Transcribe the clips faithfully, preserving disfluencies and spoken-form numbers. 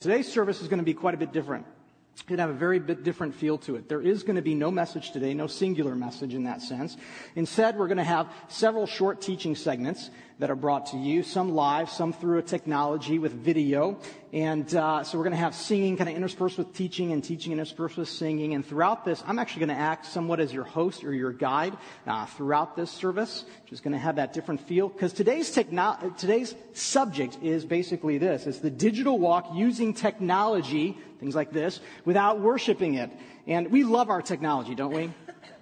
Today's service is going to be quite a bit different. It's going to have a very bit different feel to it. There is going to be no message today, no singular message in that sense. Instead, we're going to have several short teaching segments that are brought to you, some live, some through a technology with video. And uh, so we're going to have singing kind of interspersed with teaching and teaching interspersed with singing. And throughout this, I'm actually going to act somewhat as your host or your guide uh, throughout this service, which is going to have that different feel. Because today's techno- today's subject is basically this. It's the digital walk using technology, things like this, without worshiping it. And we love our technology, don't we?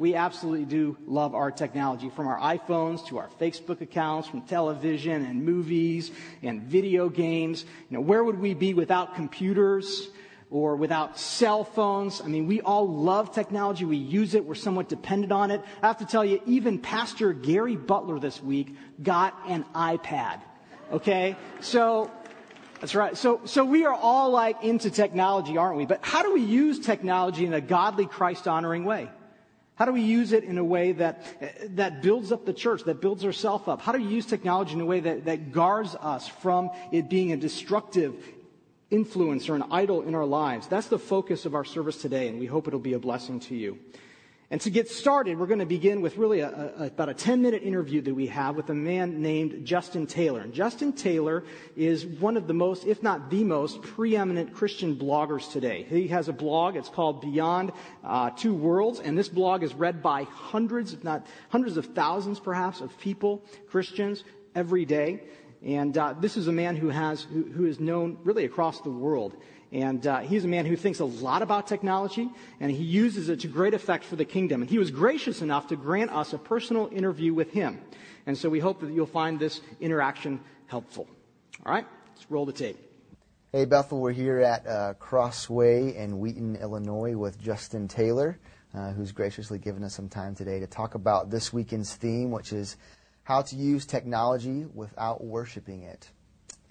We absolutely do love our technology, from our iPhones to our Facebook accounts, from television and movies and video games. You know, where would we be without computers or without cell phones? I mean, we all love technology. We use it. We're somewhat dependent on it. I have to tell you, even Pastor Gary Butler this week got an iPad, okay? So... That's right. So, so we are all like into technology, aren't we? But how do we use technology in a godly, Christ-honoring way? How do we use it in a way that, that builds up the church, that builds herself up? How do we use technology in a way that, that guards us from it being a destructive influence or an idol in our lives? That's the focus of our service today, and we hope it'll be a blessing to you. And to get started, we're going to begin with really a, a, about a ten-minute interview that we have with a man named Justin Taylor. And Justin Taylor is one of the most, if not the most, preeminent Christian bloggers today. He has a blog. It's called Beyond uh, Two Worlds. And this blog is read by hundreds, if not hundreds of thousands, perhaps, of people, Christians, every day. And uh, this is a man who has who, who is known really across the world. And uh, he's a man who thinks a lot about technology, and he uses it to great effect for the kingdom. And he was gracious enough to grant us a personal interview with him. And so we hope that you'll find this interaction helpful. All right, let's roll the tape. Hey, Bethel, we're here at uh, Crossway in Wheaton, Illinois, with Justin Taylor, uh, who's graciously given us some time today to talk about this weekend's theme, which is how to use technology without worshiping it.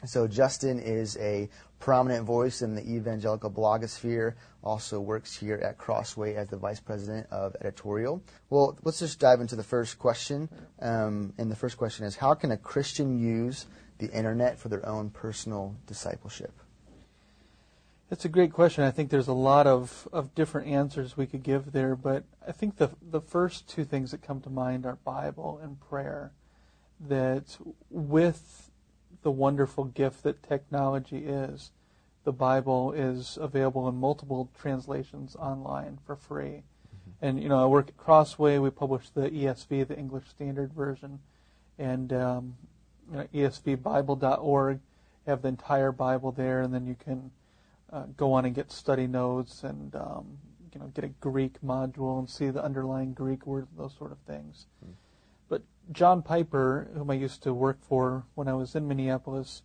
So Justin is a prominent voice in the evangelical blogosphere, also works here at Crossway as the vice president of editorial. Well, let's just dive into the first question. Um, and the first question is, how can a Christian use the internet for their own personal discipleship? That's a great question. I think there's a lot of, of different answers we could give there, but I think the the first two things that come to mind are Bible and prayer, that with the wonderful gift that technology is. The Bible is available in multiple translations online for free. Mm-hmm. And, you know, I work at Crossway. We publish the E S V, the English Standard Version, and um, you know, E S V Bible dot org. Have the entire Bible there, and then you can uh, go on and get study notes and, um, you know, get a Greek module and see the underlying Greek words, those sort of things. Mm-hmm. John Piper, whom I used to work for when I was in Minneapolis,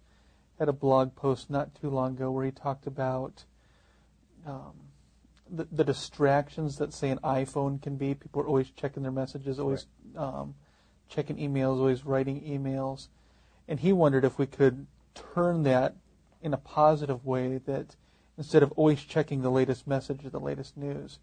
had a blog post not too long ago where he talked about um, the, the distractions that, say, an iPhone can be. People are always checking their messages, always right. um, checking emails, always writing emails. And he wondered if we could turn that in a positive way, that instead of always checking the latest message or the latest news,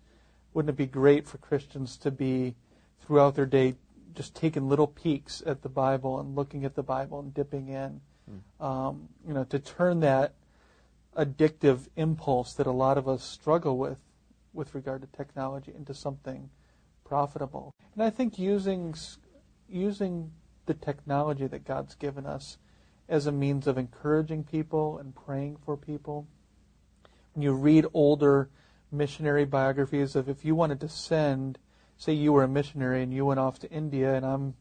wouldn't it be great for Christians to be, throughout their day, just taking little peeks at the Bible and looking at the Bible and dipping in, mm. um, you know, to turn that addictive impulse that a lot of us struggle with, with regard to technology, into something profitable. And I think using using the technology that God's given us as a means of encouraging people and praying for people. When you read older missionary biographies of, if you wanted to send, say you were a missionary and you went off to India and I'm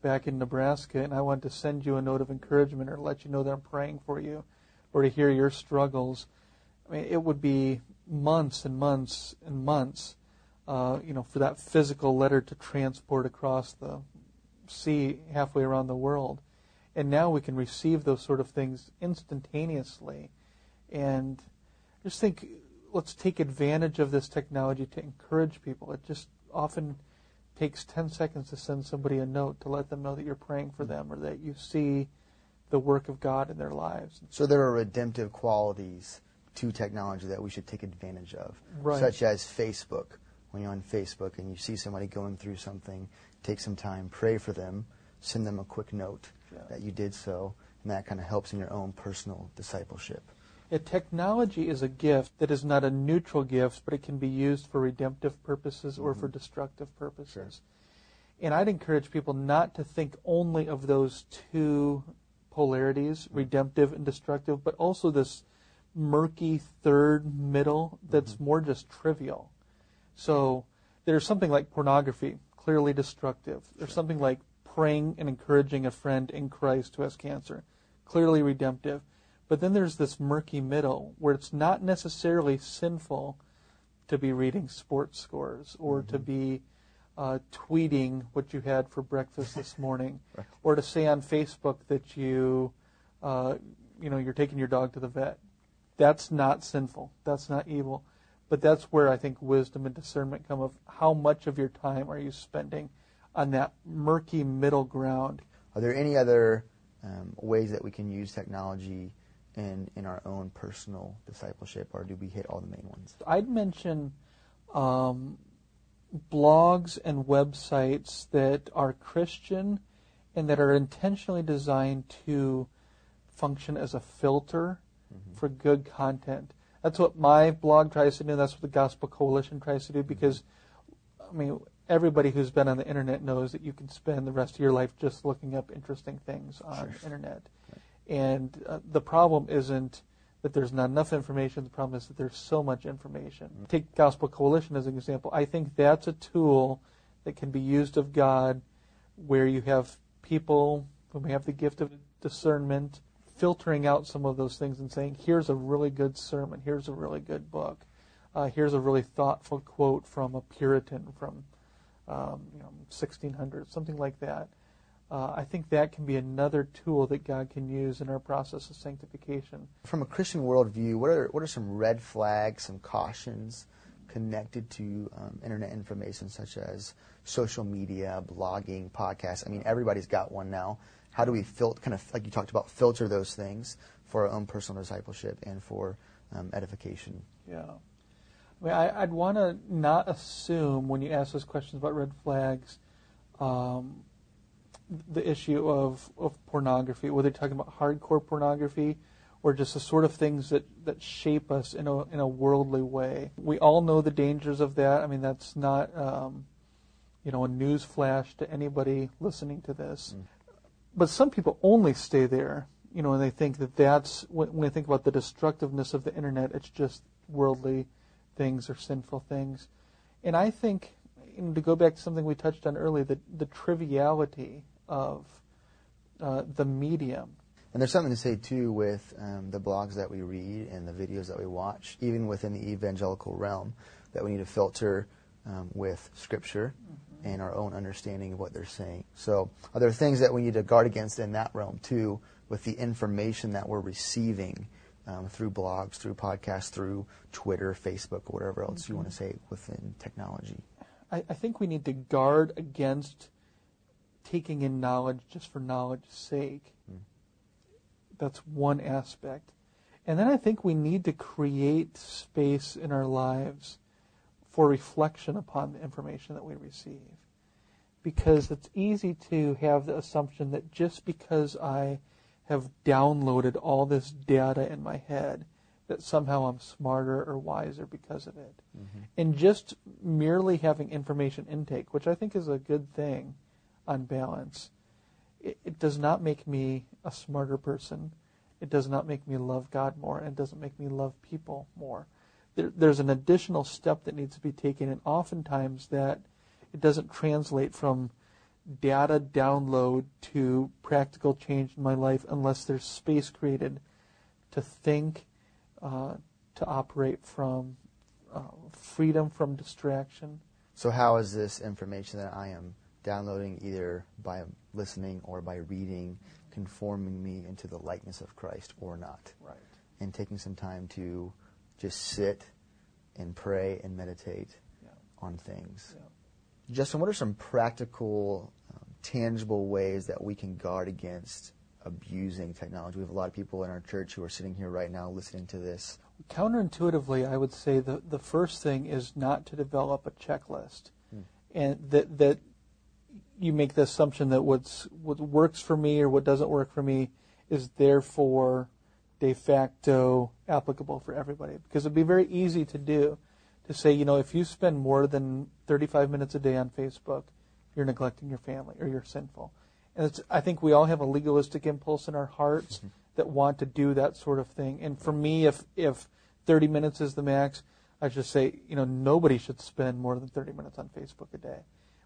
back in Nebraska and I want to send you a note of encouragement or let you know that I'm praying for you or to hear your struggles, I mean, it would be months and months and months, uh, you know, for that physical letter to transport across the sea halfway around the world. And now we can receive those sort of things instantaneously. And I just think, let's take advantage of this technology to encourage people. It just often takes ten seconds to send somebody a note to let them know that you're praying for them or that you see the work of God in their lives. So there are redemptive qualities to technology that we should take advantage of, right. Such as Facebook. When you're on Facebook and you see somebody going through something, take some time, pray for them, send them a quick note yeah. that you did so, and that kind of helps in your own personal discipleship. Yet technology is a gift that is not a neutral gift, but it can be used for redemptive purposes or mm-hmm. for destructive purposes. Sure. And I'd encourage people not to think only of those two polarities, mm-hmm. redemptive and destructive, but also this murky third middle that's mm-hmm. more just trivial. So there's something like pornography, clearly destructive. There's sure. something like praying and encouraging a friend in Christ who has cancer, clearly redemptive. But then there's this murky middle where it's not necessarily sinful to be reading sports scores or mm-hmm. to be uh, tweeting what you had for breakfast this morning right. or to say on Facebook that you, uh, you know, you're taking your dog to the vet. That's not sinful. That's not evil. But that's where I think wisdom and discernment come of how much of your time are you spending on that murky middle ground. Are there any other um, ways that we can use technology in, in our own personal discipleship, or do we hit all the main ones? I'd mention um, blogs and websites that are Christian and that are intentionally designed to function as a filter mm-hmm. for good content. That's what my blog tries to do. That's what the Gospel Coalition tries to do because, I mean, everybody who's been on the internet knows that you can spend the rest of your life just looking up interesting things on sure. the internet. Right. And uh, the problem isn't that there's not enough information. The problem is that there's so much information. Mm-hmm. Take Gospel Coalition as an example. I think that's a tool that can be used of God where you have people who may have the gift of discernment filtering out some of those things and saying, here's a really good sermon, here's a really good book, uh, here's a really thoughtful quote from a Puritan from um, you know, sixteen hundred, something like that. Uh, I think that can be another tool that God can use in our process of sanctification. From a Christian worldview, what are what are some red flags, some cautions connected to um, internet information such as social media, blogging, podcasts? I mean, everybody's got one now. How do we filter, kind of like you talked about, filter those things for our own personal discipleship and for um, edification? Yeah. I mean, I, I'd want to not assume when you ask those questions about red flags, um, the issue of, of pornography, whether you're talking about hardcore pornography or just the sort of things that, that shape us in a, in a worldly way. We all know the dangers of that. I mean, that's not um, you know, a news flash to anybody listening to this. Mm. But some people only stay there, you know, and they think that that's, when they think about the destructiveness of the internet, it's just worldly things or sinful things. And I think, you know, to go back to something we touched on earlier, the, the triviality of uh, the medium. And there's something to say, too, with um, the blogs that we read and the videos that we watch, even within the evangelical realm, that we need to filter um, with Scripture. Mm-hmm. And our own understanding of what they're saying. So are there things that we need to guard against in that realm too, with the information that we're receiving um, through blogs, through podcasts, through Twitter, Facebook, whatever else mm-hmm. you want to say within technology? I, I think we need to guard against taking in knowledge just for knowledge's sake. Mm. That's one aspect. And then I think we need to create space in our lives for reflection upon the information that we receive. Because it's easy to have the assumption that just because I have downloaded all this data in my head, that somehow I'm smarter or wiser because of it. Mm-hmm. And just merely having information intake, which I think is a good thing on balance, it, it does not make me a smarter person. It does not make me love God more, and it doesn't make me love people more. There's an additional step that needs to be taken, and oftentimes that it doesn't translate from data download to practical change in my life unless there's space created to think, uh, to operate from uh, freedom from distraction. So how is this information that I am downloading, either by listening or by reading, conforming me into the likeness of Christ or not? Right. And taking some time to just sit and pray and meditate yeah. on things. Yeah. Justin, what are some practical, um, tangible ways that we can guard against abusing technology? We have a lot of people in our church who are sitting here right now listening to this. Counterintuitively, I would say the, the first thing is not to develop a checklist. Hmm. And that that you make the assumption that what's what works for me or what doesn't work for me is therefore de facto applicable for everybody, because it'd be very easy to do, to say, you know, if you spend more than thirty-five minutes a day on Facebook, you're neglecting your family or you're sinful. And it's, I think we all have a legalistic impulse in our hearts that want to do that sort of thing. And for me, if if thirty minutes is the max, I just say, you know, nobody should spend more than thirty minutes on Facebook a day.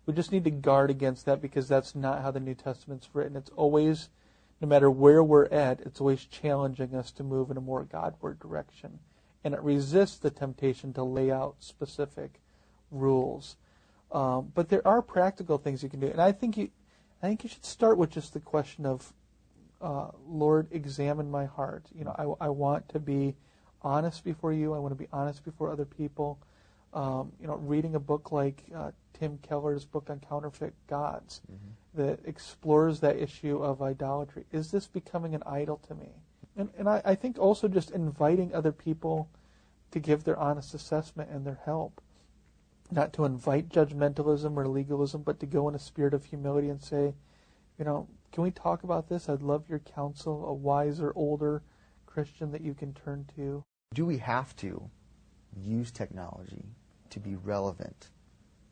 We just need to guard against that, because that's not how the New Testament's written. It's always, no matter where we're at, it's always challenging us to move in a more Godward direction. And it resists the temptation to lay out specific rules. Um, but there are practical things you can do. And I think you I think you should start with just the question of, uh, Lord, examine my heart. You know, I, I want to be honest before you. I want to be honest before other people. Um, you know, reading a book like uh, Tim Keller's book on counterfeit gods, mm-hmm. that explores that issue of idolatry. Is this becoming an idol to me? And, and I, I think also just inviting other people to give their honest assessment and their help. Not to invite judgmentalism or legalism, but to go in a spirit of humility and say, you know, can we talk about this? I'd love your counsel, a wiser, older Christian that you can turn to. Do we have to use technology to be relevant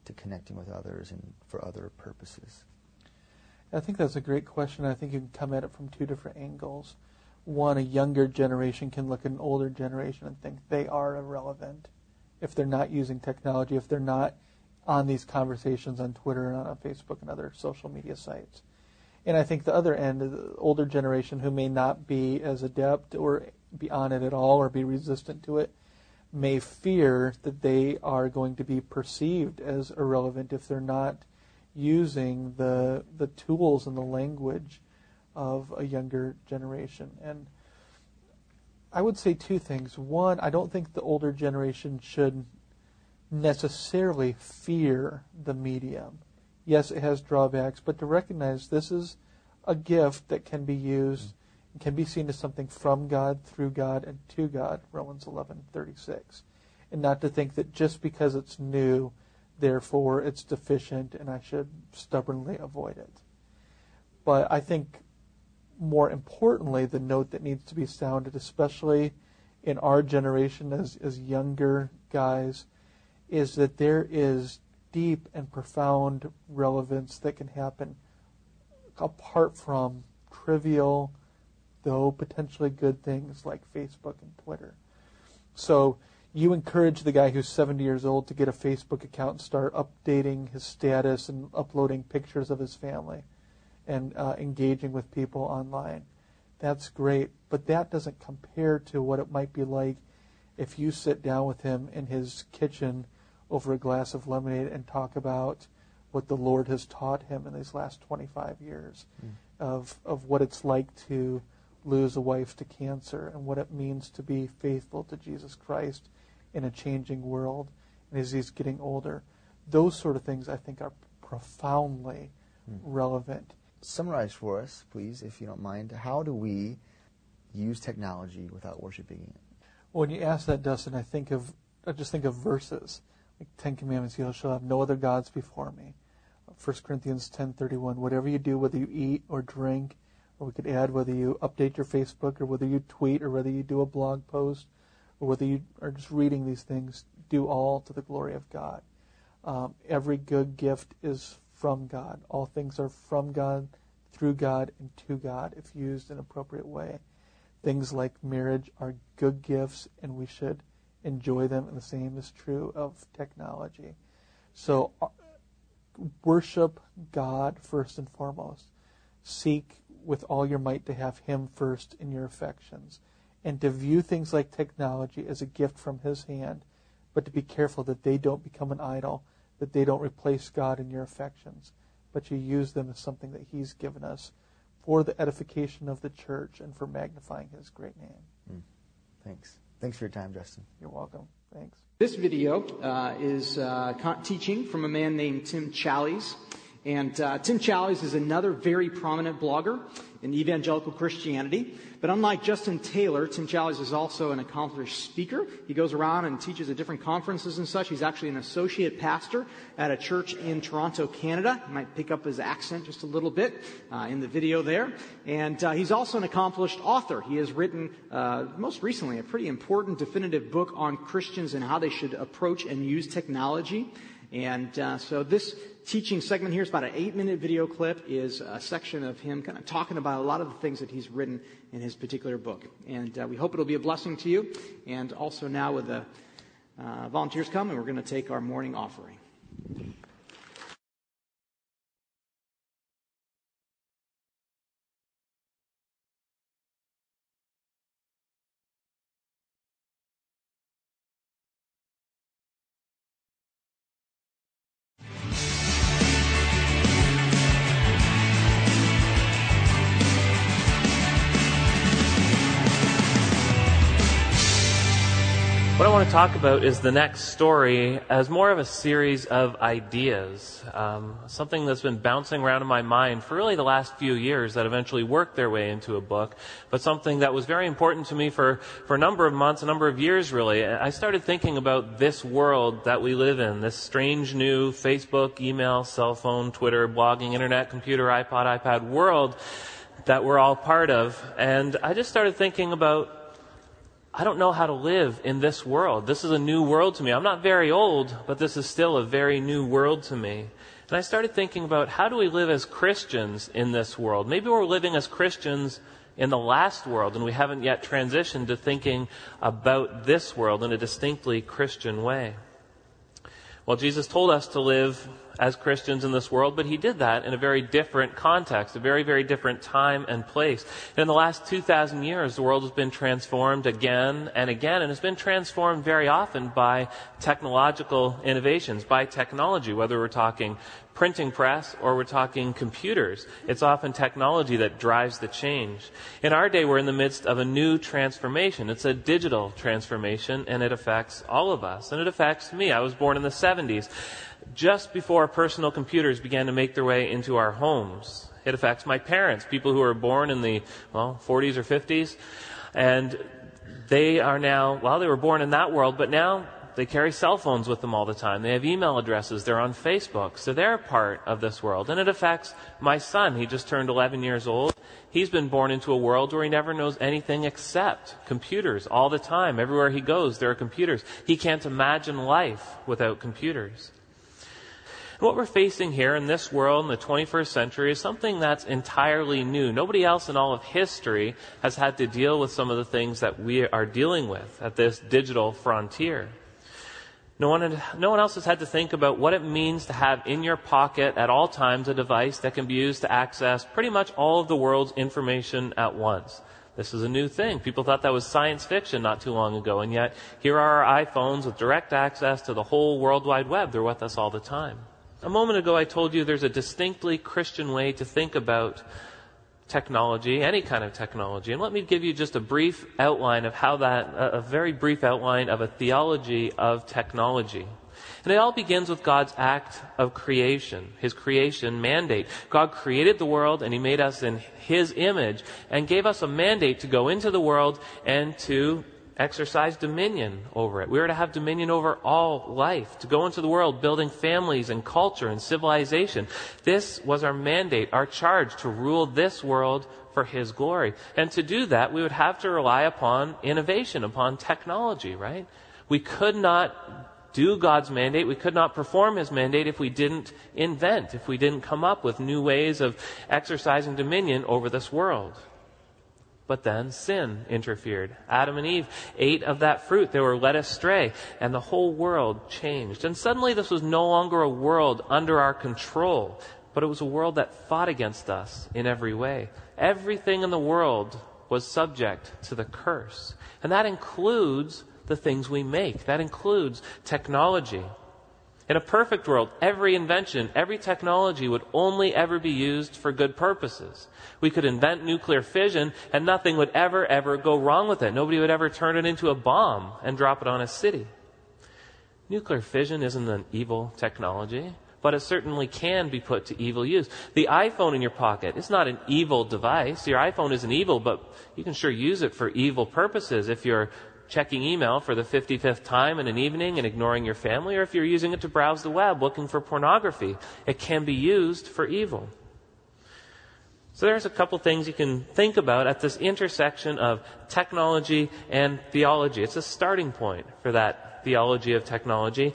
to connecting with others and for other purposes? I think that's a great question. I think you can come at it from two different angles. One, a younger generation can look at an older generation and think they are irrelevant if they're not using technology, if they're not on these conversations on Twitter and on Facebook and other social media sites. And I think the other end is the older generation who may not be as adept or be on it at all or be resistant to it, may fear that they are going to be perceived as irrelevant if they're not using the the tools and the language of a younger generation. And I would say two things. One, I don't think the older generation should necessarily fear the medium. Yes, it has drawbacks, but to recognize this is a gift that can be used, and can be seen as something from God, through God, and to God, Romans eleven thirty-six. And not to think that just because it's new, therefore it's deficient and I should stubbornly avoid it. But I think more importantly, the note that needs to be sounded, especially in our generation as, as younger guys, is that there is deep and profound relevance that can happen apart from trivial, though potentially good things like Facebook and Twitter. So you encourage the guy who's seventy years old to get a Facebook account and start updating his status and uploading pictures of his family and uh, engaging with people online. That's great, but that doesn't compare to what it might be like if you sit down with him in his kitchen over a glass of lemonade and talk about what the Lord has taught him in these last twenty-five years, mm. of of what it's like to lose a wife to cancer and what it means to be faithful to Jesus Christ in a changing world and as he's getting older. Those sort of things, I think, are profoundly mm. relevant. Summarize for us, please, if you don't mind. How do we use technology without worshiping it? When you ask that, Dustin, I think of I just think of verses like Ten Commandments: "You shall have no other gods before me." First Corinthians ten thirty-one. Whatever you do, whether you eat or drink, or we could add whether you update your Facebook, or whether you tweet, or whether you do a blog post, or whether you are just reading these things, do all to the glory of God. Um, every good gift is from God. All things are from God, through God, and to God, if used in an appropriate way. Things like marriage are good gifts, and we should enjoy them, and the same is true of technology. So uh, worship God first and foremost. Seek with all your might to have him first in your affections, and to view things like technology as a gift from his hand, but to be careful that they don't become an idol, that they don't replace God in your affections, but you use them as something that he's given us for the edification of the church and for magnifying his great name. Mm. Thanks. Thanks for your time, Justin. You're welcome. Thanks. This video uh, is uh, teaching from a man named Tim Challies. And uh, Tim Challies is another very prominent blogger. in evangelical Christianity. But unlike Justin Taylor, Tim Challies is also an accomplished speaker. He goes around and teaches at different conferences and such. He's actually an associate pastor at a church in Toronto, Canada. You might pick up his accent just a little bit uh, in the video there. And uh, he's also an accomplished author. He has written, uh, most recently, a pretty important definitive book on Christians and how they should approach and use technology. And uh, so this teaching segment here is about an eight-minute video clip, is a section of him kind of talking about a lot of the things that he's written in his particular book. And uh, we hope it'll be a blessing to you. And also now with the uh, volunteers come, and we're going to take our morning offering. What I want to talk about is the next story as more of a series of ideas, um, something that's been bouncing around in my mind for really the last few years that eventually worked their way into a book, but something that was very important to me for, for a number of months, a number of years really. I started thinking about this world that we live in, this strange new Facebook, email, cell phone, Twitter, blogging, internet, computer, iPod, iPad world that we're all part of. And I just started thinking about, I don't know how to live in this world. This is a new world to me. I'm not very old, but this is still a very new world to me. And I started thinking about, how do we live as Christians in this world? Maybe we're living as Christians in the last world, and we haven't yet transitioned to thinking about this world in a distinctly Christian way. Well, Jesus told us to live as Christians in this world, but he did that in a very different context, a very, very different time and place. And in the last two thousand years, the world has been transformed again and again, and it's been transformed very often by technological innovations, by technology, whether we're talking printing press or we're talking computers. It's often technology that drives the change. In our day, we're in the midst of a new transformation. It's a digital transformation, and it affects all of us, and it affects me. I was born in the seventies. Just before personal computers began to make their way into our homes. It affects my parents, people who were born in the, well, forties or fifties. And they are now, well, they were born in that world, but now they carry cell phones with them all the time. They have email addresses. They're on Facebook. So they're part of this world. And it affects my son. He just turned eleven years old. He's been born into a world where he never knows anything except computers all the time. Everywhere he goes, there are computers. He can't imagine life without computers. What we're facing here in this world in the twenty-first century is something that's entirely new. Nobody else in all of history has had to deal with some of the things that we are dealing with at this digital frontier. No one, no one else has had to think about what it means to have in your pocket at all times a device that can be used to access pretty much all of the world's information at once. This is a new thing. People thought that was science fiction not too long ago, and yet here are our iPhones with direct access to the whole World Wide Web. They're with us all the time. A moment ago I told you there's a distinctly Christian way to think about technology, any kind of technology. And let me give you just a brief outline of how that, a very brief outline of a theology of technology. And it all begins with God's act of creation, his creation mandate. God created the world and he made us in his image and gave us a mandate to go into the world and to exercise dominion over it. We are to have dominion over all life, to go into the world building families and culture and civilization. This was our mandate, our charge, to rule this world for his glory. And to do that, we would have to rely upon innovation, upon technology, right? We could not do God's mandate. We could not perform his mandate if we didn't invent, if we didn't come up with new ways of exercising dominion over this world. But then sin interfered. Adam and Eve ate of that fruit. They were led astray, and the whole world changed. And suddenly this was no longer a world under our control, but it was a world that fought against us in every way. Everything in the world was subject to the curse. And that includes the things we make. That includes technology. In a perfect world, every invention, every technology would only ever be used for good purposes. We could invent nuclear fission and nothing would ever, ever go wrong with it. Nobody would ever turn it into a bomb and drop it on a city. Nuclear fission isn't an evil technology. but it certainly can be put to evil use. The iPhone in your pocket, it's not an evil device. Your iPhone isn't evil, but you can sure use it for evil purposes if you're checking email for the fifty-fifth time in an evening and ignoring your family, or if you're using it to browse the web looking for pornography. It can be used for evil. So there's a couple things you can think about at this intersection of technology and theology. It's a starting point for that theology of technology.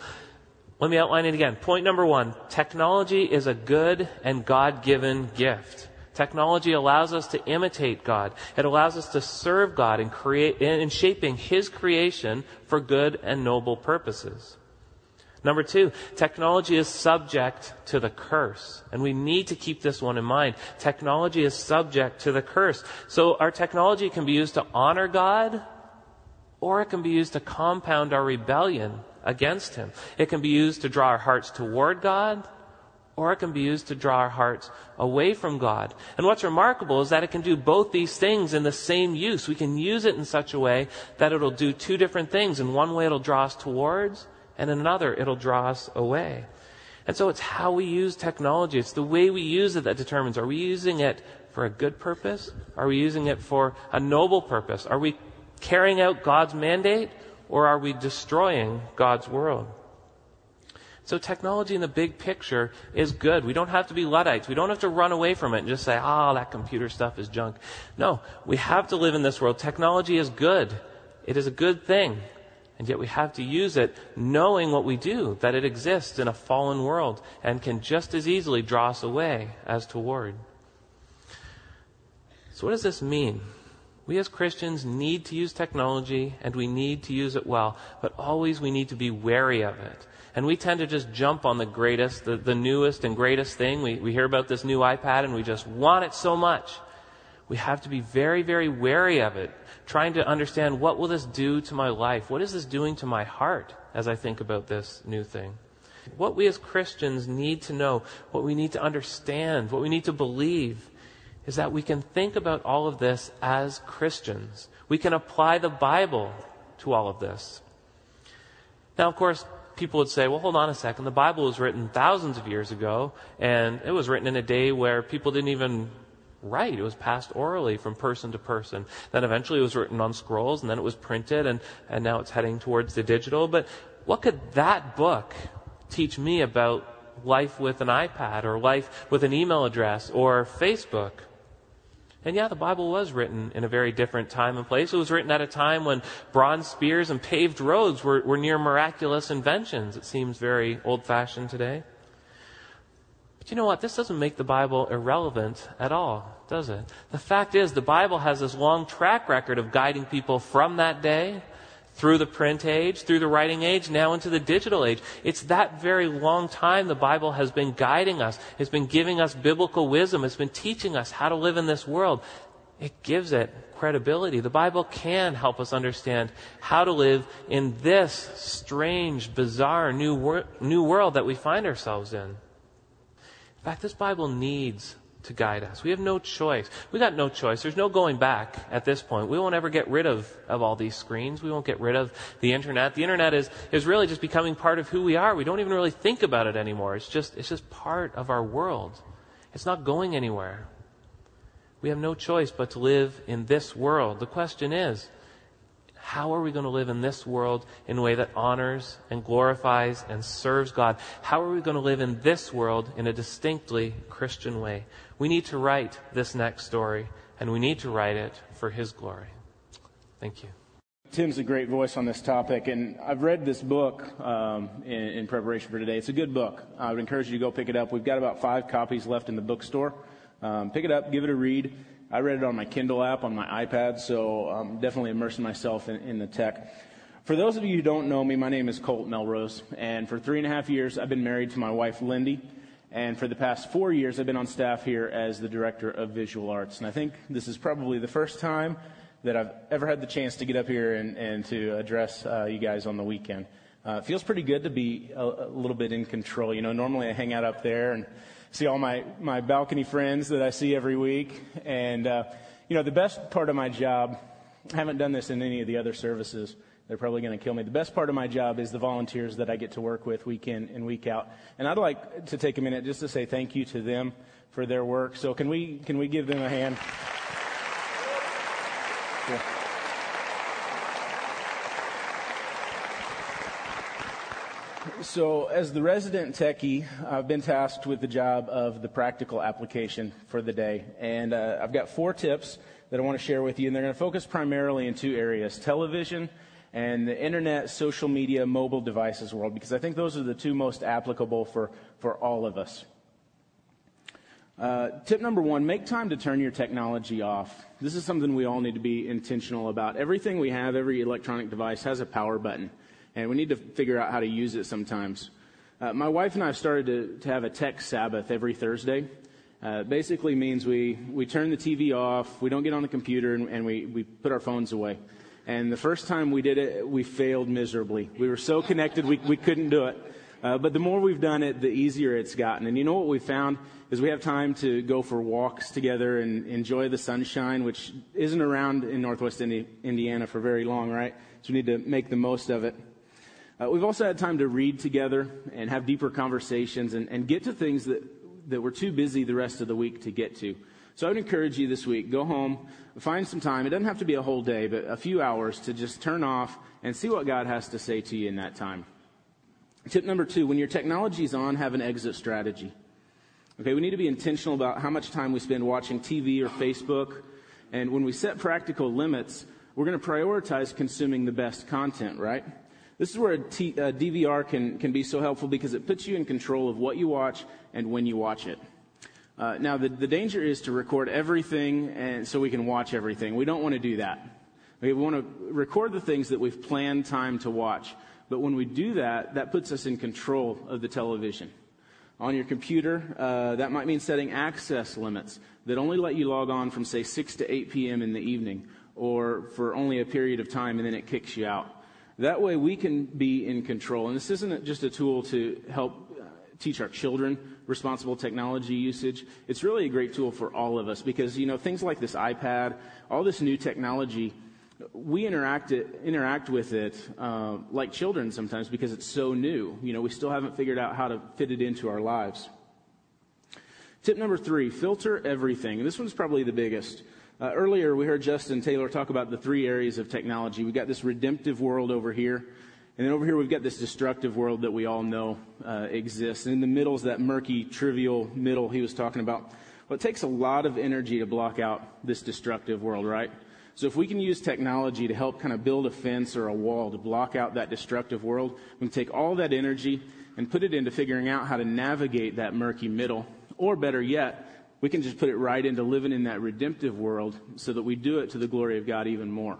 Let me outline it again. Point number one, technology is a good and God-given gift. Technology allows us to imitate God. It allows us to serve God in, create, in shaping His creation for good and noble purposes. Number two, technology is subject to the curse. And we need to keep this one in mind. Technology is subject to the curse. So our technology can be used to honor God, or it can be used to compound our rebellion against Him. It can be used to draw our hearts toward God, or it can be used to draw our hearts away from God. And what's remarkable is that it can do both these things in the same use. We can use it in such a way that it'll do two different things. In one way, it'll draw us towards, and in another, it'll draw us away. And so it's how we use technology. It's the way we use it that determines, are we using it for a good purpose? Are we using it for a noble purpose? Are we carrying out God's mandate, or are we destroying God's world? So technology in the big picture is good. We don't have to be Luddites. We don't have to run away from it and just say, ah, oh, that computer stuff is junk. No, we have to live in this world. Technology is good. It is a good thing. And yet we have to use it knowing what we do, that it exists in a fallen world and can just as easily draw us away as toward. So what does this mean? We as Christians need to use technology, and we need to use it well, but always we need to be wary of it. And we tend to just jump on the greatest, the, the newest and greatest thing. We, we hear about this new iPad and we just want it so much. We have to be very, very wary of it, trying to understand, what will this do to my life? What is this doing to my heart as I think about this new thing? What we as Christians need to know, what we need to understand, what we need to believe, is that we can think about all of this as Christians. We can apply the Bible to all of this. Now, of course, people would say, well, hold on a second. The Bible was written thousands of years ago, and it was written in a day where people didn't even Right, it was passed orally from person to person. Then eventually it was written on scrolls, and then it was printed, and, and now it's heading towards the digital. But what could that book teach me about life with an iPad, or life with an email address, or Facebook? And yeah, the Bible was written in a very different time and place. It was written at a time when bronze spears and paved roads were, were near miraculous inventions. It seems very old-fashioned today. But you know what? This doesn't make the Bible irrelevant at all, does it? The fact is, the Bible has this long track record of guiding people from that day through the print age, through the writing age, now into the digital age. It's that very long time the Bible has been guiding us. It's been giving us biblical wisdom. It's been teaching us how to live in this world. It gives it credibility. The Bible can help us understand how to live in this strange, bizarre new wor- new world that we find ourselves in. In fact, this Bible needs to guide us. We have no choice. We got no choice. There's no going back at this point. We won't ever get rid of, of all these screens. We won't get rid of the internet. The internet is, is really just becoming part of who we are. We don't even really think about it anymore. It's just, it's just part of our world. It's not going anywhere. We have no choice but to live in this world. The question is, how are we going to live in this world in a way that honors and glorifies and serves God? How are we going to live in this world in a distinctly Christian way? We need to write this next story, and we need to write it for His glory. Thank you. Tim's a great voice on this topic, and I've read this book um, in, in preparation for today. It's a good book. I would encourage you to go pick it up. We've got about five copies left in the bookstore. Um, pick it up, give it a read. I read it on my Kindle app, on my iPad, so I'm definitely immersing myself in, in the tech. For those of you who don't know me, my name is Colt Melrose, and for three and a half years, I've been married to my wife, Lindy, and for the past four years, I've been on staff here as the Director of Visual Arts, and I think this is probably the first time that I've ever had the chance to get up here and, and to address uh, you guys on the weekend. Uh, it feels pretty good to be a, a little bit in control. You know, normally I hang out up there and see all my, my balcony friends that I see every week. And, uh, you know, the best part of my job, I haven't done this in any of the other services, They're probably going to kill me. The best part of my job is the volunteers that I get to work with week in and week out. And I'd like to take a minute just to say thank you to them for their work. So can we can we give them a hand? Yeah. So as the resident techie, I've been tasked with the job of the practical application for the day. And uh, I've got four tips that I want to share with you. And they're going to focus primarily in two areas, television and the internet, social media, mobile devices world, because I think those are the two most applicable for, for all of us. Uh, tip number one, make time to turn your technology off. This is something we all need to be intentional about. Everything we have, every electronic device has a power button. And we need to figure out how to use it sometimes. Uh, my wife and I have started to, to have a tech Sabbath every Thursday. Uh, basically means we, we turn the T V off, we don't get on the computer, and, and we, we put our phones away. And the first time we did it, we failed miserably. We were so connected, we, we couldn't do it. Uh, but the more we've done it, the easier it's gotten. And you know what we found is we have time to go for walks together and enjoy the sunshine, which isn't around in Northwest Indi- Indiana for very long, right? So we need to make the most of it. Uh, we've also had time to read together and have deeper conversations and, and get to things that, that we're too busy the rest of the week to get to. So I would encourage you this week, go home, find some time. It doesn't have to be a whole day, but a few hours to just turn off and see what God has to say to you in that time. Tip number two, when your technology's on, have an exit strategy. Okay, we need to be intentional about how much time we spend watching T V or Facebook. And when we set practical limits, we're going to prioritize consuming the best content, right? This is where a, T, a D V R can, can be so helpful because it puts you in control of what you watch and when you watch it. Uh, now, the, the danger is to record everything and so we can watch everything. We don't want to do that. We want to record the things that we've planned time to watch. But when we do that, that puts us in control of the television. On your computer, uh, that might mean setting access limits that only let you log on from, say, six to eight p.m. in the evening or for only a period of time, and then it kicks you out. That way we can be in control. And this isn't just a tool to help teach our children responsible technology usage. It's really a great tool for all of us because, you know, things like this iPad, all this new technology, we interact it, interact with it uh, like children sometimes because it's so new. You know, we still haven't figured out how to fit it into our lives. Tip number three, filter everything. And this one's probably the biggest. Uh, earlier, we heard Justin Taylor talk about the three areas of technology. We've got this redemptive world over here, and then over here we've got this destructive world that we all know uh, exists. And in the middle is that murky, trivial middle he was talking about. Well, it takes a lot of energy to block out this destructive world, right? So if we can use technology to help kind of build a fence or a wall to block out that destructive world, we can take all that energy and put it into figuring out how to navigate that murky middle, or better yet, we can just put it right into living in that redemptive world so that we do it to the glory of God even more.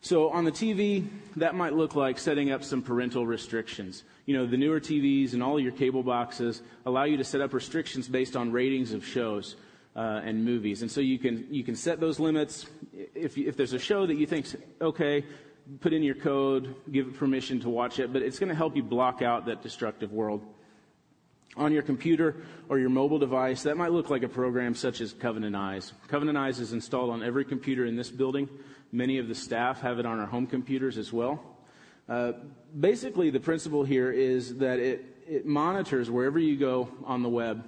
So on the T V, that might look like setting up some parental restrictions. You know, the newer T Vs and all your cable boxes allow you to set up restrictions based on ratings of shows uh, and movies. And so you can you can set those limits. If, if there's a show that you think, okay, put in your code, give it permission to watch it, but it's going to help you block out that destructive world. On your computer or your mobile device, that might look like a program such as Covenant Eyes. Covenant Eyes is installed on every computer in this building. Many of the staff have it on our home computers as well. Uh, basically, the principle here is that it, it monitors wherever you go on the web.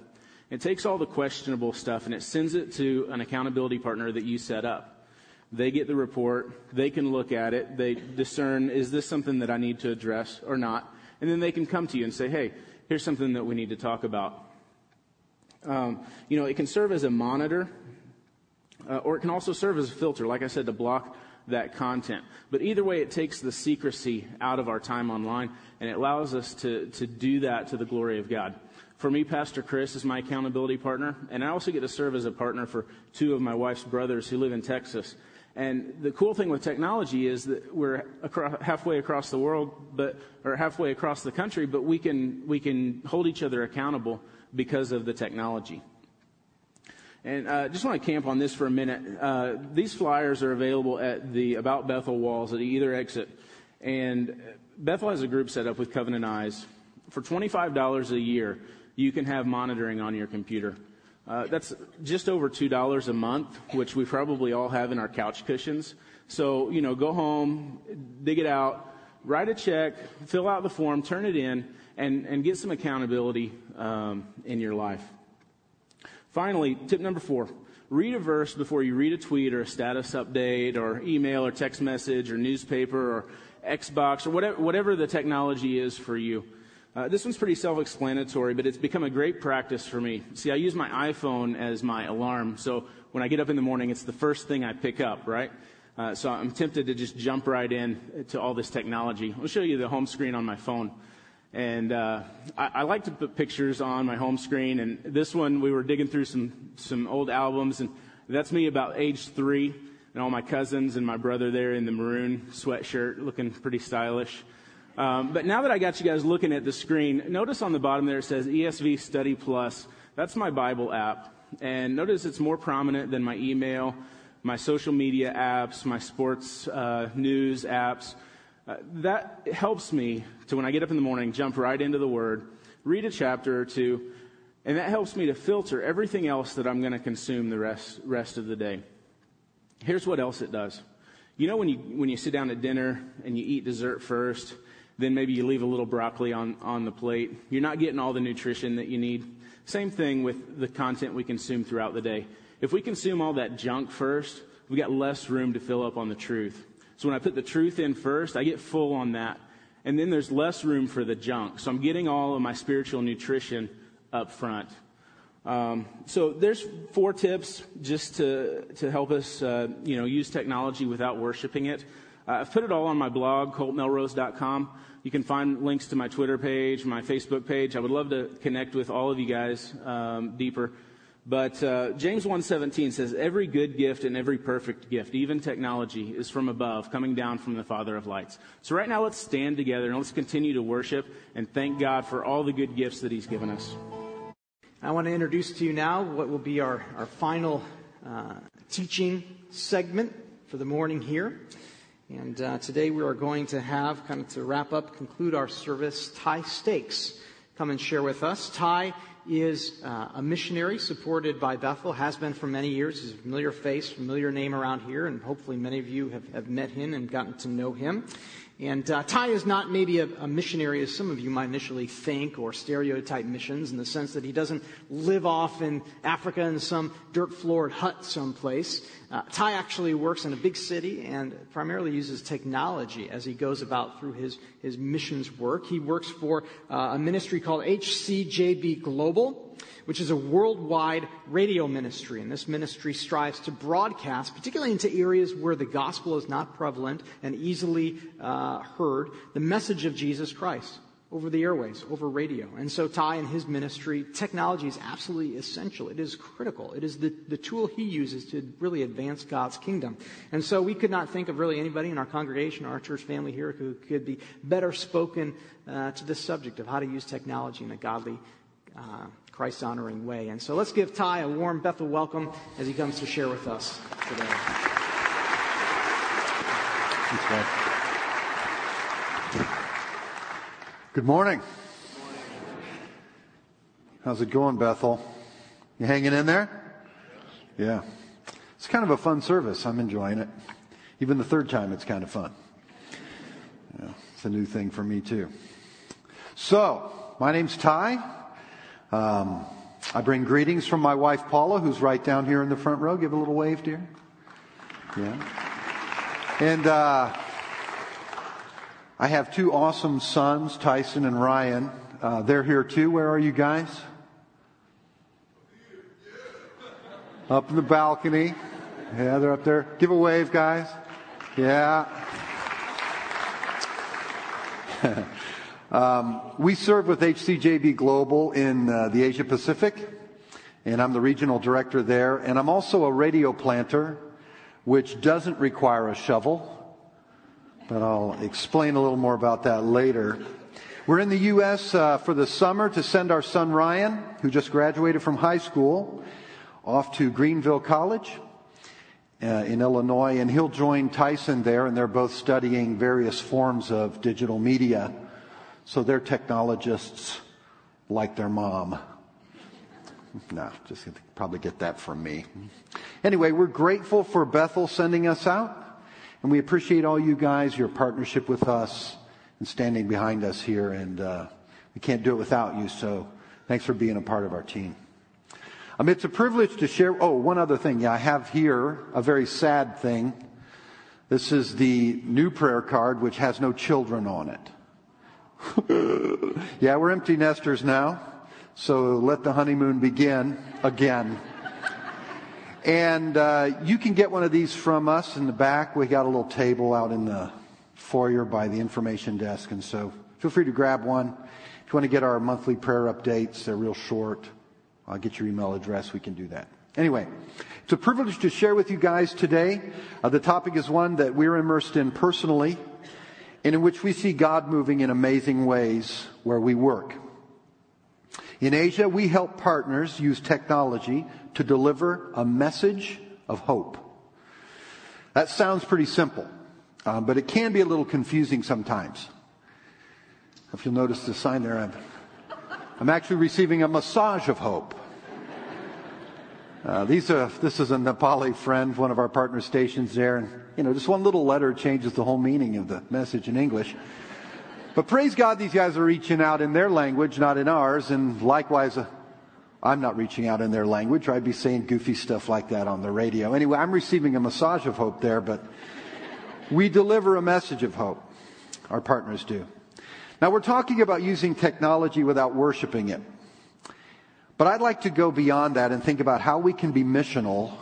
It takes all the questionable stuff and it sends it to an accountability partner that you set up. They get the report. They can look at it. They discern, is this something that I need to address or not? And then they can come to you and say, hey, here's something that we need to talk about. Um, you know, it can serve as a monitor, uh, or it can also serve as a filter, like I said, to block that content. But either way, it takes the secrecy out of our time online, and it allows us to, to do that to the glory of God. For me, Pastor Chris is my accountability partner, and I also get to serve as a partner for two of my wife's brothers who live in Texas. And the cool thing with technology is that we're across, halfway across the world, but or halfway across the country, but we can we can hold each other accountable because of the technology. And I uh, just want to camp on this for a minute. Uh, these flyers are available at the About Bethel walls at either exit. And Bethel has a group set up with Covenant Eyes. For twenty-five dollars a year, you can have monitoring on your computer. Uh, that's just over two dollars a month, which we probably all have in our couch cushions. So, you know, go home, dig it out, write a check, fill out the form, turn it in, and, and get some accountability um, in your life. Finally, tip number four, read a verse before you read a tweet or a status update or email or text message or newspaper or Xbox or whatever, whatever the technology is for you. Uh, this one's pretty self-explanatory, but it's become a great practice for me. See, I use my iPhone as my alarm, so when I get up in the morning, it's the first thing I pick up, right? Uh, so I'm tempted to just jump right in to all this technology. I'll show you the home screen on my phone. And uh, I, I like to put pictures on my home screen, and this one, we were digging through some, some old albums, and that's me about age three, and all my cousins and my brother there in the maroon sweatshirt looking pretty stylish. Um, but now that I got you guys looking at the screen, notice on the bottom there it says E S V Study Plus. That's my Bible app. And notice it's more prominent than my email, my social media apps, my sports uh, news apps. Uh, that helps me to, when I get up in the morning, jump right into the Word, read a chapter or two, and that helps me to filter everything else that I'm going to consume the rest rest of the day. Here's what else it does. You know when you when you sit down at dinner and you eat dessert first, then maybe you leave a little broccoli on, on the plate. You're not getting all the nutrition that you need. Same thing with the content we consume throughout the day. If we consume all that junk first, we got less room to fill up on the truth. So when I put the truth in first, I get full on that. And then there's less room for the junk. So I'm getting all of my spiritual nutrition up front. Um, so there's four tips just to, to help us, uh, you know, use technology without worshiping it. Uh, I've put it all on my blog, colt melrose dot com. You can find links to my Twitter page, my Facebook page. I would love to connect with all of you guys um, deeper. But uh, James one seventeen says, every good gift and every perfect gift, even technology, is from above, coming down from the Father of lights. So right now, let's stand together and let's continue to worship and thank God for all the good gifts that He's given us. I want to introduce to you now what will be our, our final uh, teaching segment for the morning here. And uh, today we are going to have, kind of to wrap up, conclude our service, Ty Stakes come and share with us. Ty is uh, a missionary supported by Bethel, has been for many years. He's a familiar face, familiar name around here, and hopefully many of you have, have met him and gotten to know him. And uh, Ty is not maybe a, a missionary, as some of you might initially think, or stereotype missions in the sense that he doesn't live off in Africa in some dirt-floored hut someplace. Uh, Ty actually works in a big city and primarily uses technology as he goes about through his, his missions work. He works for uh, a ministry called H C J B Global, which is a worldwide radio ministry. And this ministry strives to broadcast, particularly into areas where the gospel is not prevalent and easily uh, heard, the message of Jesus Christ over the airways, over radio. And so Ty and his ministry, technology is absolutely essential. It is critical. It is the, the tool he uses to really advance God's kingdom. And so we could not think of really anybody in our congregation, our church family here, who could be better spoken uh, to this subject of how to use technology in a godly Uh, Christ-honoring way. And so let's give Ty a warm Bethel welcome as he comes to share with us today. Thanks, Brad. Good morning. Good morning. How's it going, Bethel? You hanging in there? Yeah. It's kind of a fun service. I'm enjoying it. Even the third time, it's kind of fun. Yeah, it's a new thing for me, too. So, my name's Ty. Um, I bring greetings from my wife, Paula, who's right down here in the front row. Give a little wave, dear. Yeah. And uh, I have two awesome sons, Tyson and Ryan. Uh, they're here, too. Where are you guys? Up in the balcony. Yeah, they're up there. Give a wave, guys. Yeah. Um, we serve with H C J B Global in uh, the Asia Pacific, and I'm the regional director there. And I'm also a radio planter, which doesn't require a shovel, but I'll explain a little more about that later. We're in the U S uh, for the summer to send our son Ryan, who just graduated from high school, off to Greenville College uh, in Illinois, and he'll join Tyson there, and they're both studying various forms of digital media. So they're technologists like their mom. No, just probably get that from me. Anyway, we're grateful for Bethel sending us out. And we appreciate all you guys, your partnership with us and standing behind us here. And uh, we can't do it without you. So thanks for being a part of our team. Um, it's a privilege to share. Oh, one other thing. Yeah, I have here a very sad thing. This is the new prayer card, which has no children on it. Yeah, we're empty nesters now. So let the honeymoon begin again. And uh, you can get one of these from us in the back. We got a little table out in the foyer by the information desk. And so feel free to grab one. If you want to get our monthly prayer updates, they're real short. I'll get your email address. We can do that. Anyway, it's a privilege to share with you guys today. Uh, the topic is one that we're immersed in personally and in which we see God moving in amazing ways where we work. In Asia, we help partners use technology to deliver a message of hope. That sounds pretty simple, uh, but it can be a little confusing sometimes. If you'll notice the sign there, I'm, I'm actually receiving a massage of hope. Uh, these are, this is a Nepali friend, one of our partner stations there. And, you know, just one little letter changes the whole meaning of the message in English. But praise God, these guys are reaching out in their language, not in ours. And likewise, uh, I'm not reaching out in their language. Or I'd be saying goofy stuff like that on the radio. Anyway, I'm receiving a massage of hope there, but we deliver a message of hope. Our partners do. Now, we're talking about using technology without worshiping it. But I'd like to go beyond that and think about how we can be missional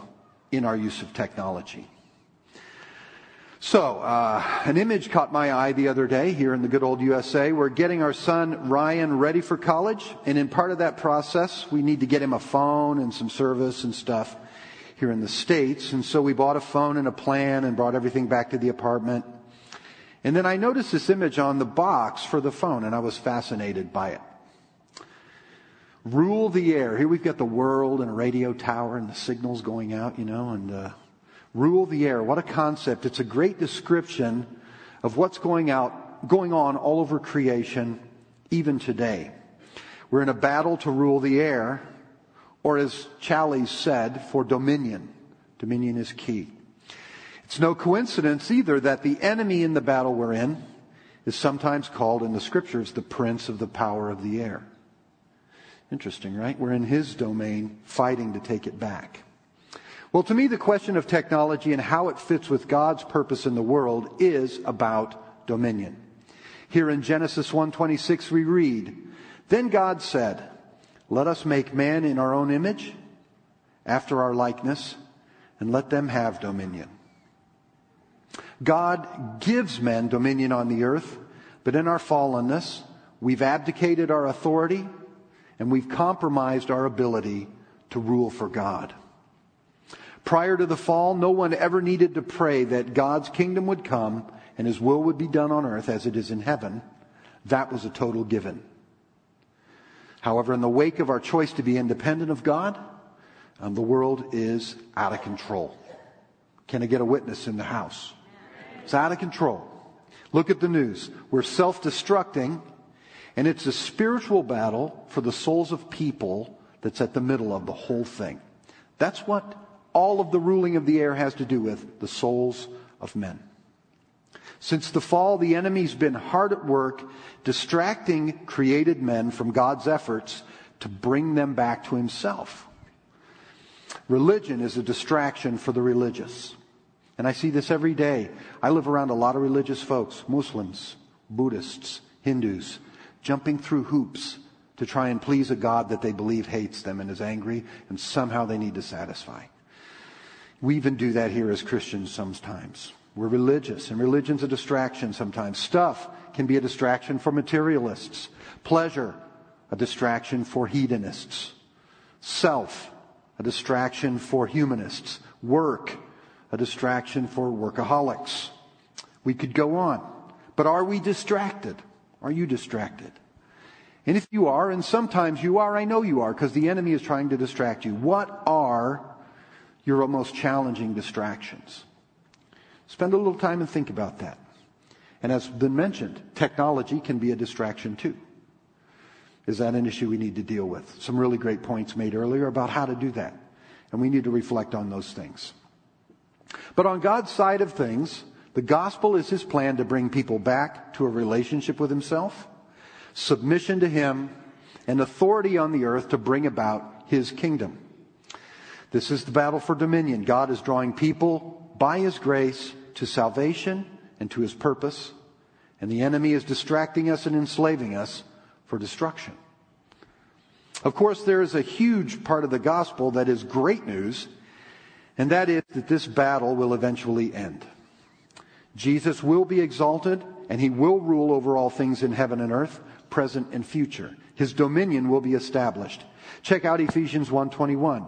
in our use of technology. So, uh, an image caught my eye the other day here in the good old U S A. We're getting our son Ryan ready for college. And in part of that process, we need to get him a phone and some service and stuff here in the States. And so we bought a phone and a plan and brought everything back to the apartment. And then I noticed this image on the box for the phone, and I was fascinated by it. Rule the air. Here we've got the world and a radio tower and the signals going out, you know, and uh, rule the air. What a concept. It's a great description of what's going out, going on all over creation, even today. We're in a battle to rule the air, or as Challies said, for dominion. Dominion is key. It's no coincidence either that the enemy in the battle we're in is sometimes called in the scriptures the prince of the power of the air. Interesting, right? We're in his domain fighting to take it back. Well, to me, the question of technology and how it fits with God's purpose in the world is about dominion. Here in Genesis one twenty-six, we read, "Then God said, let us make man in our own image, after our likeness, and let them have dominion." God gives men dominion on the earth, but in our fallenness, we've abdicated our authority, and we've compromised our ability to rule for God. Prior to the fall, no one ever needed to pray that God's kingdom would come and his will would be done on earth as it is in heaven. That was a total given. However, in the wake of our choice to be independent of God, um, the world is out of control. Can I get a witness in the house? It's out of control. Look at the news. We're self-destructing. And it's a spiritual battle for the souls of people that's at the middle of the whole thing. That's what all of the ruling of the air has to do with, the souls of men. Since the fall, the enemy's been hard at work distracting created men from God's efforts to bring them back to himself. Religion is a distraction for the religious. And I see this every day. I live around a lot of religious folks, Muslims, Buddhists, Hindus, jumping through hoops to try and please a God that they believe hates them and is angry, and somehow they need to satisfy. We even do that here as Christians sometimes. We're religious, and religion's a distraction sometimes. Stuff can be a distraction for materialists. Pleasure, a distraction for hedonists. Self, a distraction for humanists. Work, a distraction for workaholics. We could go on. But are we distracted? Are you distracted? And if you are, and sometimes you are, I know you are, because the enemy is trying to distract you. What are your most challenging distractions? Spend a little time and think about that. And as been mentioned, technology can be a distraction too. Is that an issue we need to deal with? Some really great points made earlier about how to do that. And we need to reflect on those things. But on God's side of things, The gospel is his plan to bring people back to a relationship with himself, submission to him, and authority on the earth to bring about his kingdom. This is the battle for dominion. God is drawing people by his grace to salvation and to his purpose, and the enemy is distracting us and enslaving us for destruction. Of course, there is a huge part of the gospel that is great news, and that is that this battle will eventually end. Jesus will be exalted, and he will rule over all things in heaven and earth, present and future. His dominion will be established. Check out Ephesians one twenty-one.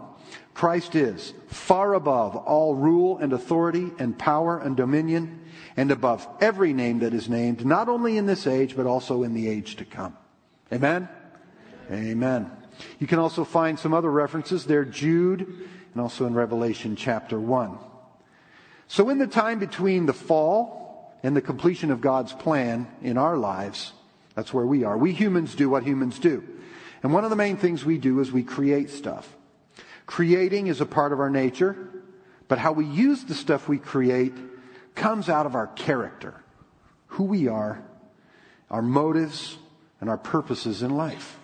Christ is far above all rule and authority and power and dominion, and above every name that is named, not only in this age, but also in the age to come. Amen? Amen. Amen. You can also find some other references there, Jude, and also in Revelation chapter one. So in the time between the fall and the completion of God's plan in our lives, that's where we are. We humans do what humans do. And one of the main things we do is we create stuff. Creating is a part of our nature, but how we use the stuff we create comes out of our character, who we are, our motives, and our purposes in life.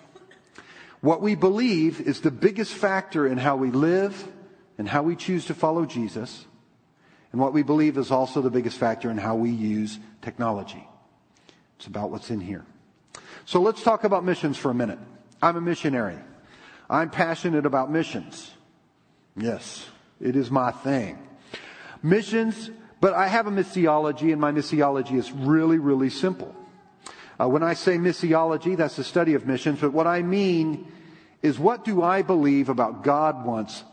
What we believe is the biggest factor in how we live and how we choose to follow Jesus. And what we believe is also the biggest factor in how we use technology. It's about what's in here. So let's talk about missions for a minute. I'm a missionary. I'm passionate about missions. Yes, it is my thing. Missions, but I have a missiology, and my missiology is really, really simple. Uh, when I say missiology, that's the study of missions, but what I mean is, what do I believe about God wants,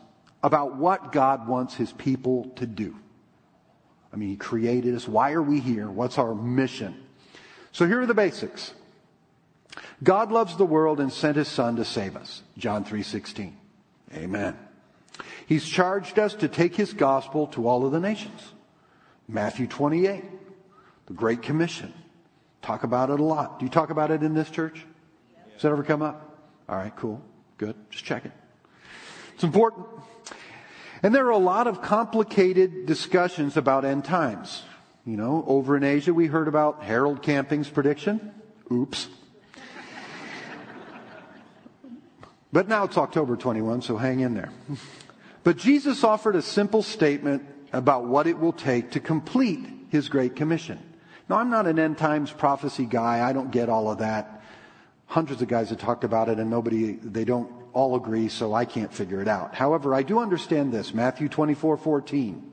about what God wants his people to do? I mean, he created us. Why are we here? What's our mission? So here are the basics. God loves the world and sent his son to save us. John three sixteen. Amen. He's charged us to take his gospel to all of the nations. Matthew twenty-eight. The Great Commission. Talk about it a lot. Do you talk about it in this church? Yes. Does that ever come up? All right, cool. Good. Just check it. It's important. And there are a lot of complicated discussions about end times. You know, over in Asia, we heard about Harold Camping's prediction. Oops. But now it's October twenty-first, so hang in there. But Jesus offered a simple statement about what it will take to complete his Great Commission. Now, I'm not an end times prophecy guy. I don't get all of that. Hundreds of guys have talked about it, and nobody, they don't all agree, so I can't figure it out. However, I do understand this. Matthew twenty-four fourteen.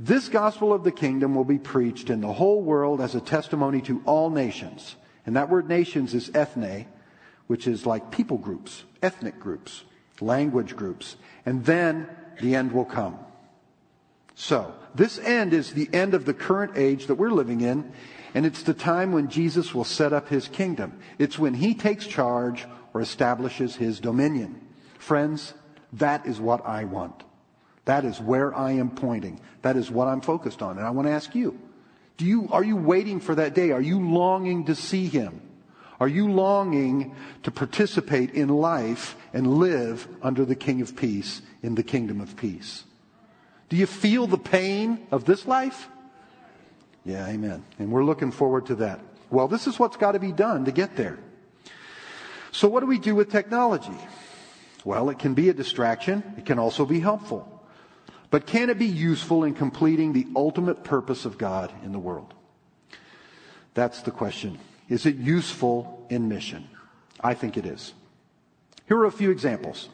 This gospel of the kingdom will be preached in the whole world as a testimony to all nations. And that word nations is ethne, which is like people groups, ethnic groups, language groups. And then the end will come. So, this end is the end of the current age that we're living in, and it's the time when Jesus will set up his kingdom. It's when he takes charge or establishes his dominion. Friends, that is what I want. That is where I am pointing. That is what I'm focused on. And I want to ask you, do you, are you waiting for that day? Are you longing to see him? Are you longing to participate in life and live under the King of Peace in the kingdom of peace? Do you feel the pain of this life? Yeah, amen. And we're looking forward to that. Well, this is what's got to be done to get there. So what do we do with technology? Well, it can be a distraction. It can also be helpful. But can it be useful in completing the ultimate purpose of God in the world? That's the question. Is it useful in mission? I think it is. Here are a few examples.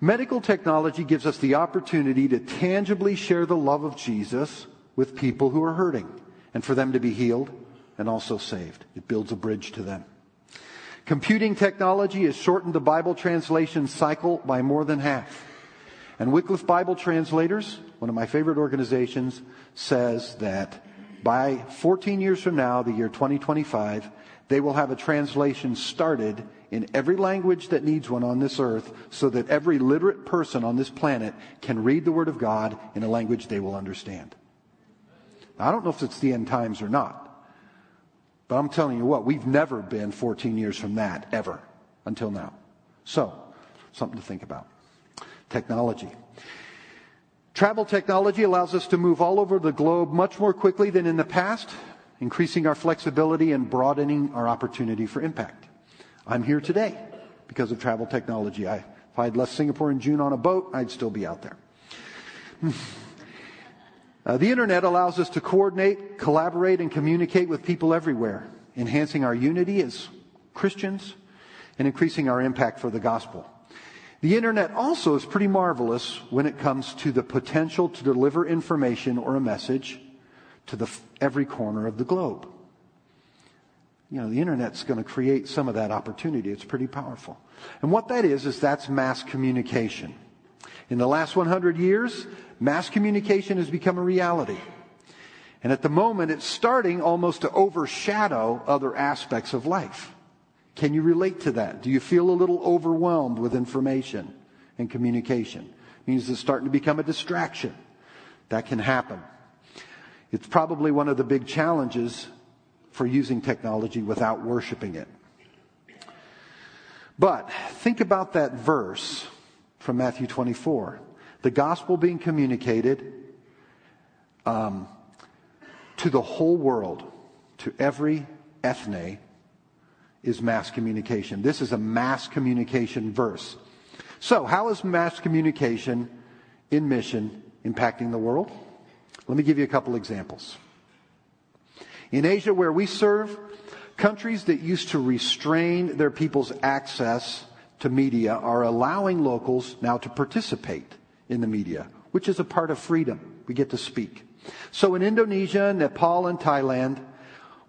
Medical technology gives us the opportunity to tangibly share the love of Jesus with people who are hurting, and for them to be healed and also saved. It builds a bridge to them. Computing technology has shortened the Bible translation cycle by more than half. And Wycliffe Bible Translators, one of my favorite organizations, says that by fourteen years from now, the year twenty twenty-five, they will have a translation started in every language that needs one on this earth, so that every literate person on this planet can read the Word of God in a language they will understand. Now, I don't know if it's the end times or not, but I'm telling you what, we've never been fourteen years from that, ever, until now. So, something to think about. Technology. Travel technology allows us to move all over the globe much more quickly than in the past, increasing our flexibility and broadening our opportunity for impact. I'm here today because of travel technology. I, if I had left Singapore in June on a boat, I'd still be out there. Uh, the internet allows us to coordinate, collaborate, and communicate with people everywhere, enhancing our unity as Christians and increasing our impact for the gospel. The internet also is pretty marvelous when it comes to the potential to deliver information or a message to the every corner of the globe. You know, the internet's going to create some of that opportunity. It's pretty powerful. And what that is, is that's mass communication. In the last one hundred years, mass communication has become a reality. And at the moment, it's starting almost to overshadow other aspects of life. Can you relate to that? Do you feel a little overwhelmed with information and communication? It means it's starting to become a distraction. That can happen. It's probably one of the big challenges for using technology without worshiping it. But think about that verse from Matthew twenty-four. The gospel being communicated um, to the whole world, to every ethne, is mass communication. This is a mass communication verse. So how is mass communication in mission impacting the world? Let me give you a couple examples. In Asia, where we serve, countries that used to restrain their people's access to media are allowing locals now to participate in the media, which is a part of freedom. We get to speak. So in Indonesia, Nepal, and Thailand,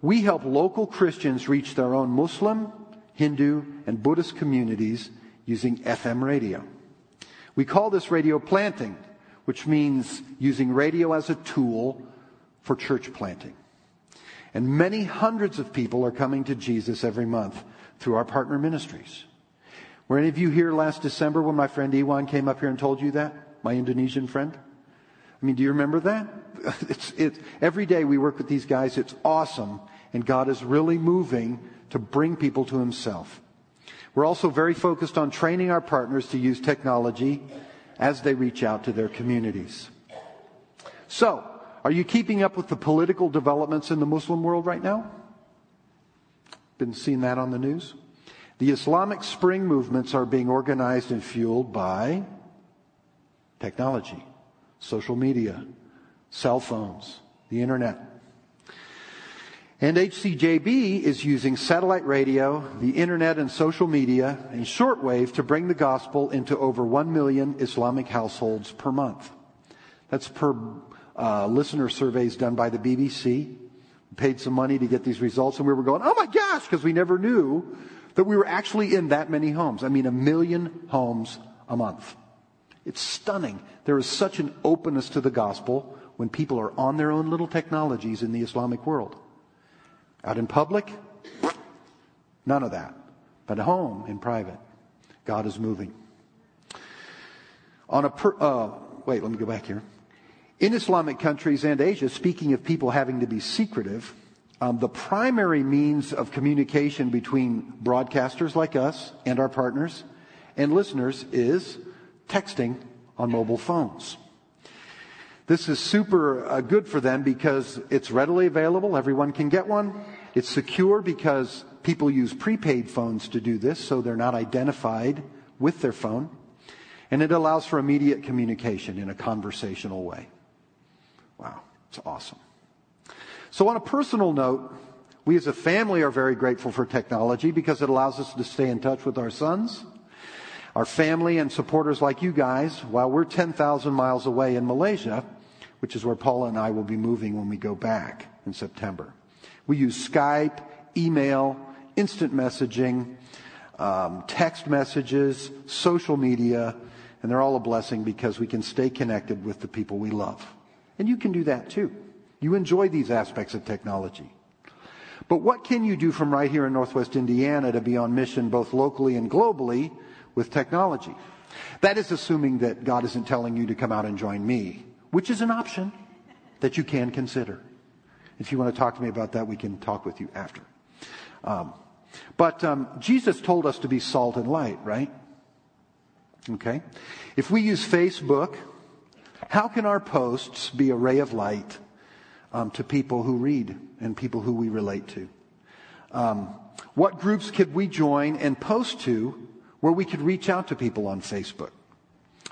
we help local Christians reach their own Muslim, Hindu, and Buddhist communities using F M radio. We call this radio planting, which means using radio as a tool for church planting. And many hundreds of people are coming to Jesus every month through our partner ministries. Were any of you here last December when my friend Iwan came up here and told you that? My Indonesian friend? I mean, do you remember that? It's, it's, every day we work with these guys. It's awesome. And God is really moving to bring people to himself. We're also very focused on training our partners to use technology as they reach out to their communities. So, are you keeping up with the political developments in the Muslim world right now? Been seeing that on the news? The Islamic Spring movements are being organized and fueled by technology, social media, cell phones, the internet. And H C J B is using satellite radio, the internet, and social media and shortwave to bring the gospel into over one million Islamic households per month. That's per uh, listener surveys done by the B B C. We paid some money to get these results, and we were going, oh my gosh, because we never knew that we were actually in that many homes. I mean, a million homes a month. It's stunning. There is such an openness to the gospel when people are on their own little technologies in the Islamic world. Out in public, none of that. But at home, in private, God is moving. On a per, uh, wait, let me go back here. In Islamic countries and Asia, speaking of people having to be secretive, um, the primary means of communication between broadcasters like us and our partners and listeners is texting on mobile phones. This is super uh, good for them because it's readily available. Everyone can get one. It's secure because people use prepaid phones to do this, so they're not identified with their phone. And it allows for immediate communication in a conversational way. Wow, it's awesome. So on a personal note, we as a family are very grateful for technology because it allows us to stay in touch with our sons, our family, and supporters like you guys while we're ten thousand miles away in Malaysia, which is where Paula and I will be moving when we go back in September. We use Skype, email, instant messaging, um, text messages, social media, and they're all a blessing because we can stay connected with the people we love. And you can do that too. You enjoy these aspects of technology. But what can you do from right here in Northwest Indiana to be on mission both locally and globally with technology? That is assuming that God isn't telling you to come out and join me, which is an option that you can consider. If you want to talk to me about that, we can talk with you after. Um, but um, Jesus told us to be salt and light, right? Okay. If we use Facebook How can our posts be a ray of light um, to people who read and people who we relate to? Um, what groups could we join and post to where we could reach out to people on Facebook?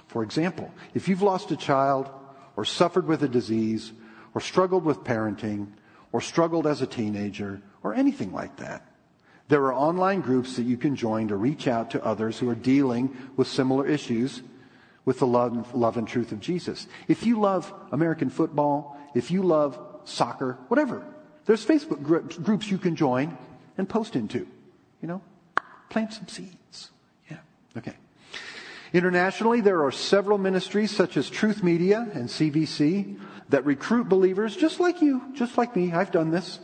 For example, if you've lost a child or suffered with a disease or struggled with parenting or struggled as a teenager or anything like that, there are online groups that you can join to reach out to others who are dealing with similar issues with the love, love and truth of Jesus. If you love American football, if you love soccer, whatever, there's Facebook groups, groups you can join and post into. You know, plant some seeds. Yeah, okay. Internationally, there are several ministries such as Truth Media and C V C that recruit believers just like you, just like me. I've done this.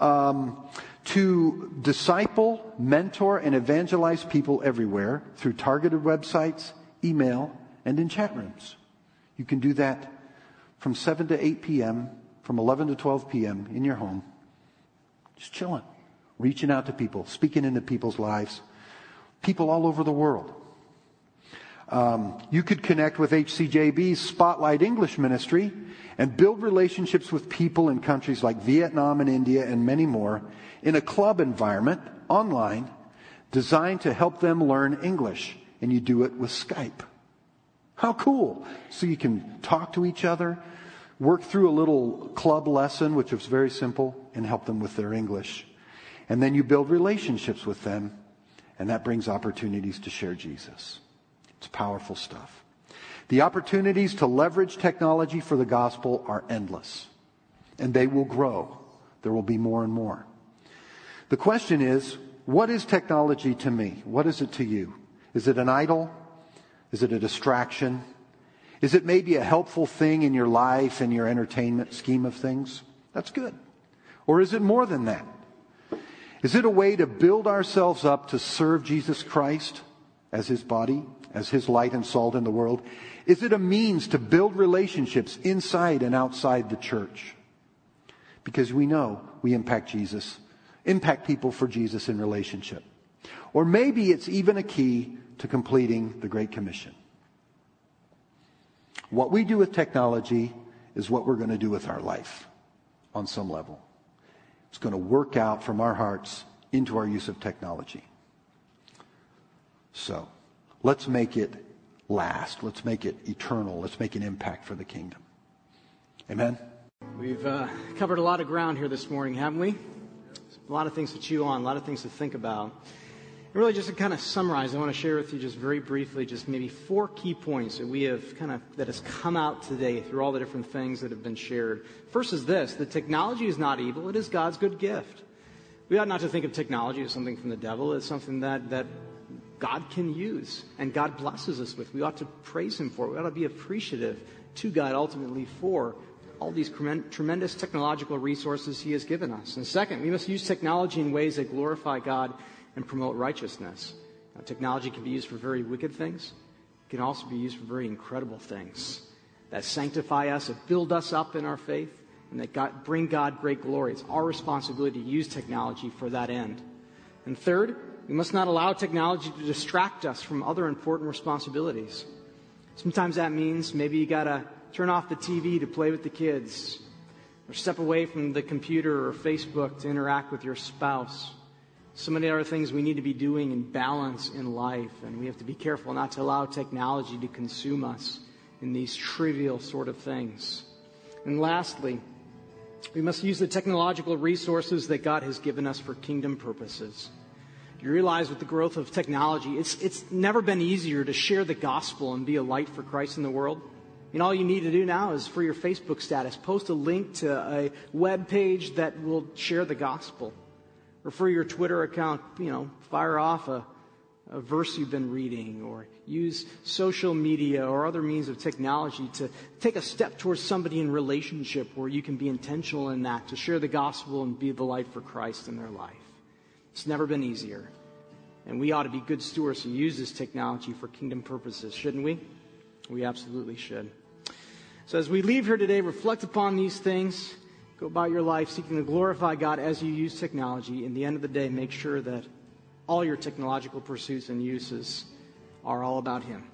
Um... to disciple, mentor, and evangelize people everywhere through targeted websites, email, and in chat rooms. You can do that from seven to eight p.m., from eleven to twelve p.m. in your home. Just chilling, reaching out to people, speaking into people's lives, people all over the world. Um, you could connect with H C J B's Spotlight English Ministry and build relationships with people in countries like Vietnam and India and many more in a club environment, online, designed to help them learn English. And you do it with Skype. How cool. So you can talk to each other, work through a little club lesson, which is very simple, and help them with their English. And then you build relationships with them, and that brings opportunities to share Jesus. It's powerful stuff. The opportunities to leverage technology for the gospel are endless, and they will grow. There will be more and more. The question is, what is technology to me? What is it to you? Is it an idol? Is it a distraction? Is it maybe a helpful thing in your life and your entertainment scheme of things? That's good. Or is it more than that? Is it a way to build ourselves up to serve Jesus Christ as his body, as his light and salt in the world? Is it a means to build relationships inside and outside the church? Because we know we impact Jesus, impact people for Jesus in relationship. Or maybe it's even a key to completing the Great Commission. What we do with technology is what we're going to do with our life on some level. It's going to work out from our hearts into our use of technology. So, let's make it last. Let's make it eternal. Let's make an impact for the kingdom. Amen? We've uh, covered a lot of ground here this morning, haven't we? A lot of things to chew on, a lot of things to think about. And really, just to kind of summarize, I want to share with you just very briefly just maybe four key points that we have kind of, that has come out today through all the different things that have been shared. First is this, that technology is not evil. It is God's good gift. We ought not to think of technology as something from the devil. It's something that... that God can use, and God blesses us with. We ought to praise him for it. We ought to be appreciative to God ultimately for all these tremendous technological resources he has given us. And second, we must use technology in ways that glorify God and promote righteousness. Now, technology can be used for very wicked things. It can also be used for very incredible things that sanctify us, that build us up in our faith, and that God, bring God great glory. It's our responsibility to use technology for that end. And third, we must not allow technology to distract us from other important responsibilities. Sometimes that means maybe you gotta turn off the T V to play with the kids, or step away from the computer or Facebook to interact with your spouse. So many other things we need to be doing in balance in life, and we have to be careful not to allow technology to consume us in these trivial sort of things. And lastly, we must use the technological resources that God has given us for kingdom purposes. You realize with the growth of technology, it's it's never been easier to share the gospel and be a light for Christ in the world. And all you need to do now is, for your Facebook status, post a link to a web page that will share the gospel. Or for your Twitter account, you know, fire off a, a verse you've been reading, or use social media or other means of technology to take a step towards somebody in relationship where you can be intentional in that, to share the gospel and be the light for Christ in their life. It's never been easier. And we ought to be good stewards who use this technology for kingdom purposes, shouldn't we? We absolutely should. So as we leave here today, reflect upon these things. Go about your life seeking to glorify God as you use technology. In the end of the day, make sure that all your technological pursuits and uses are all about him.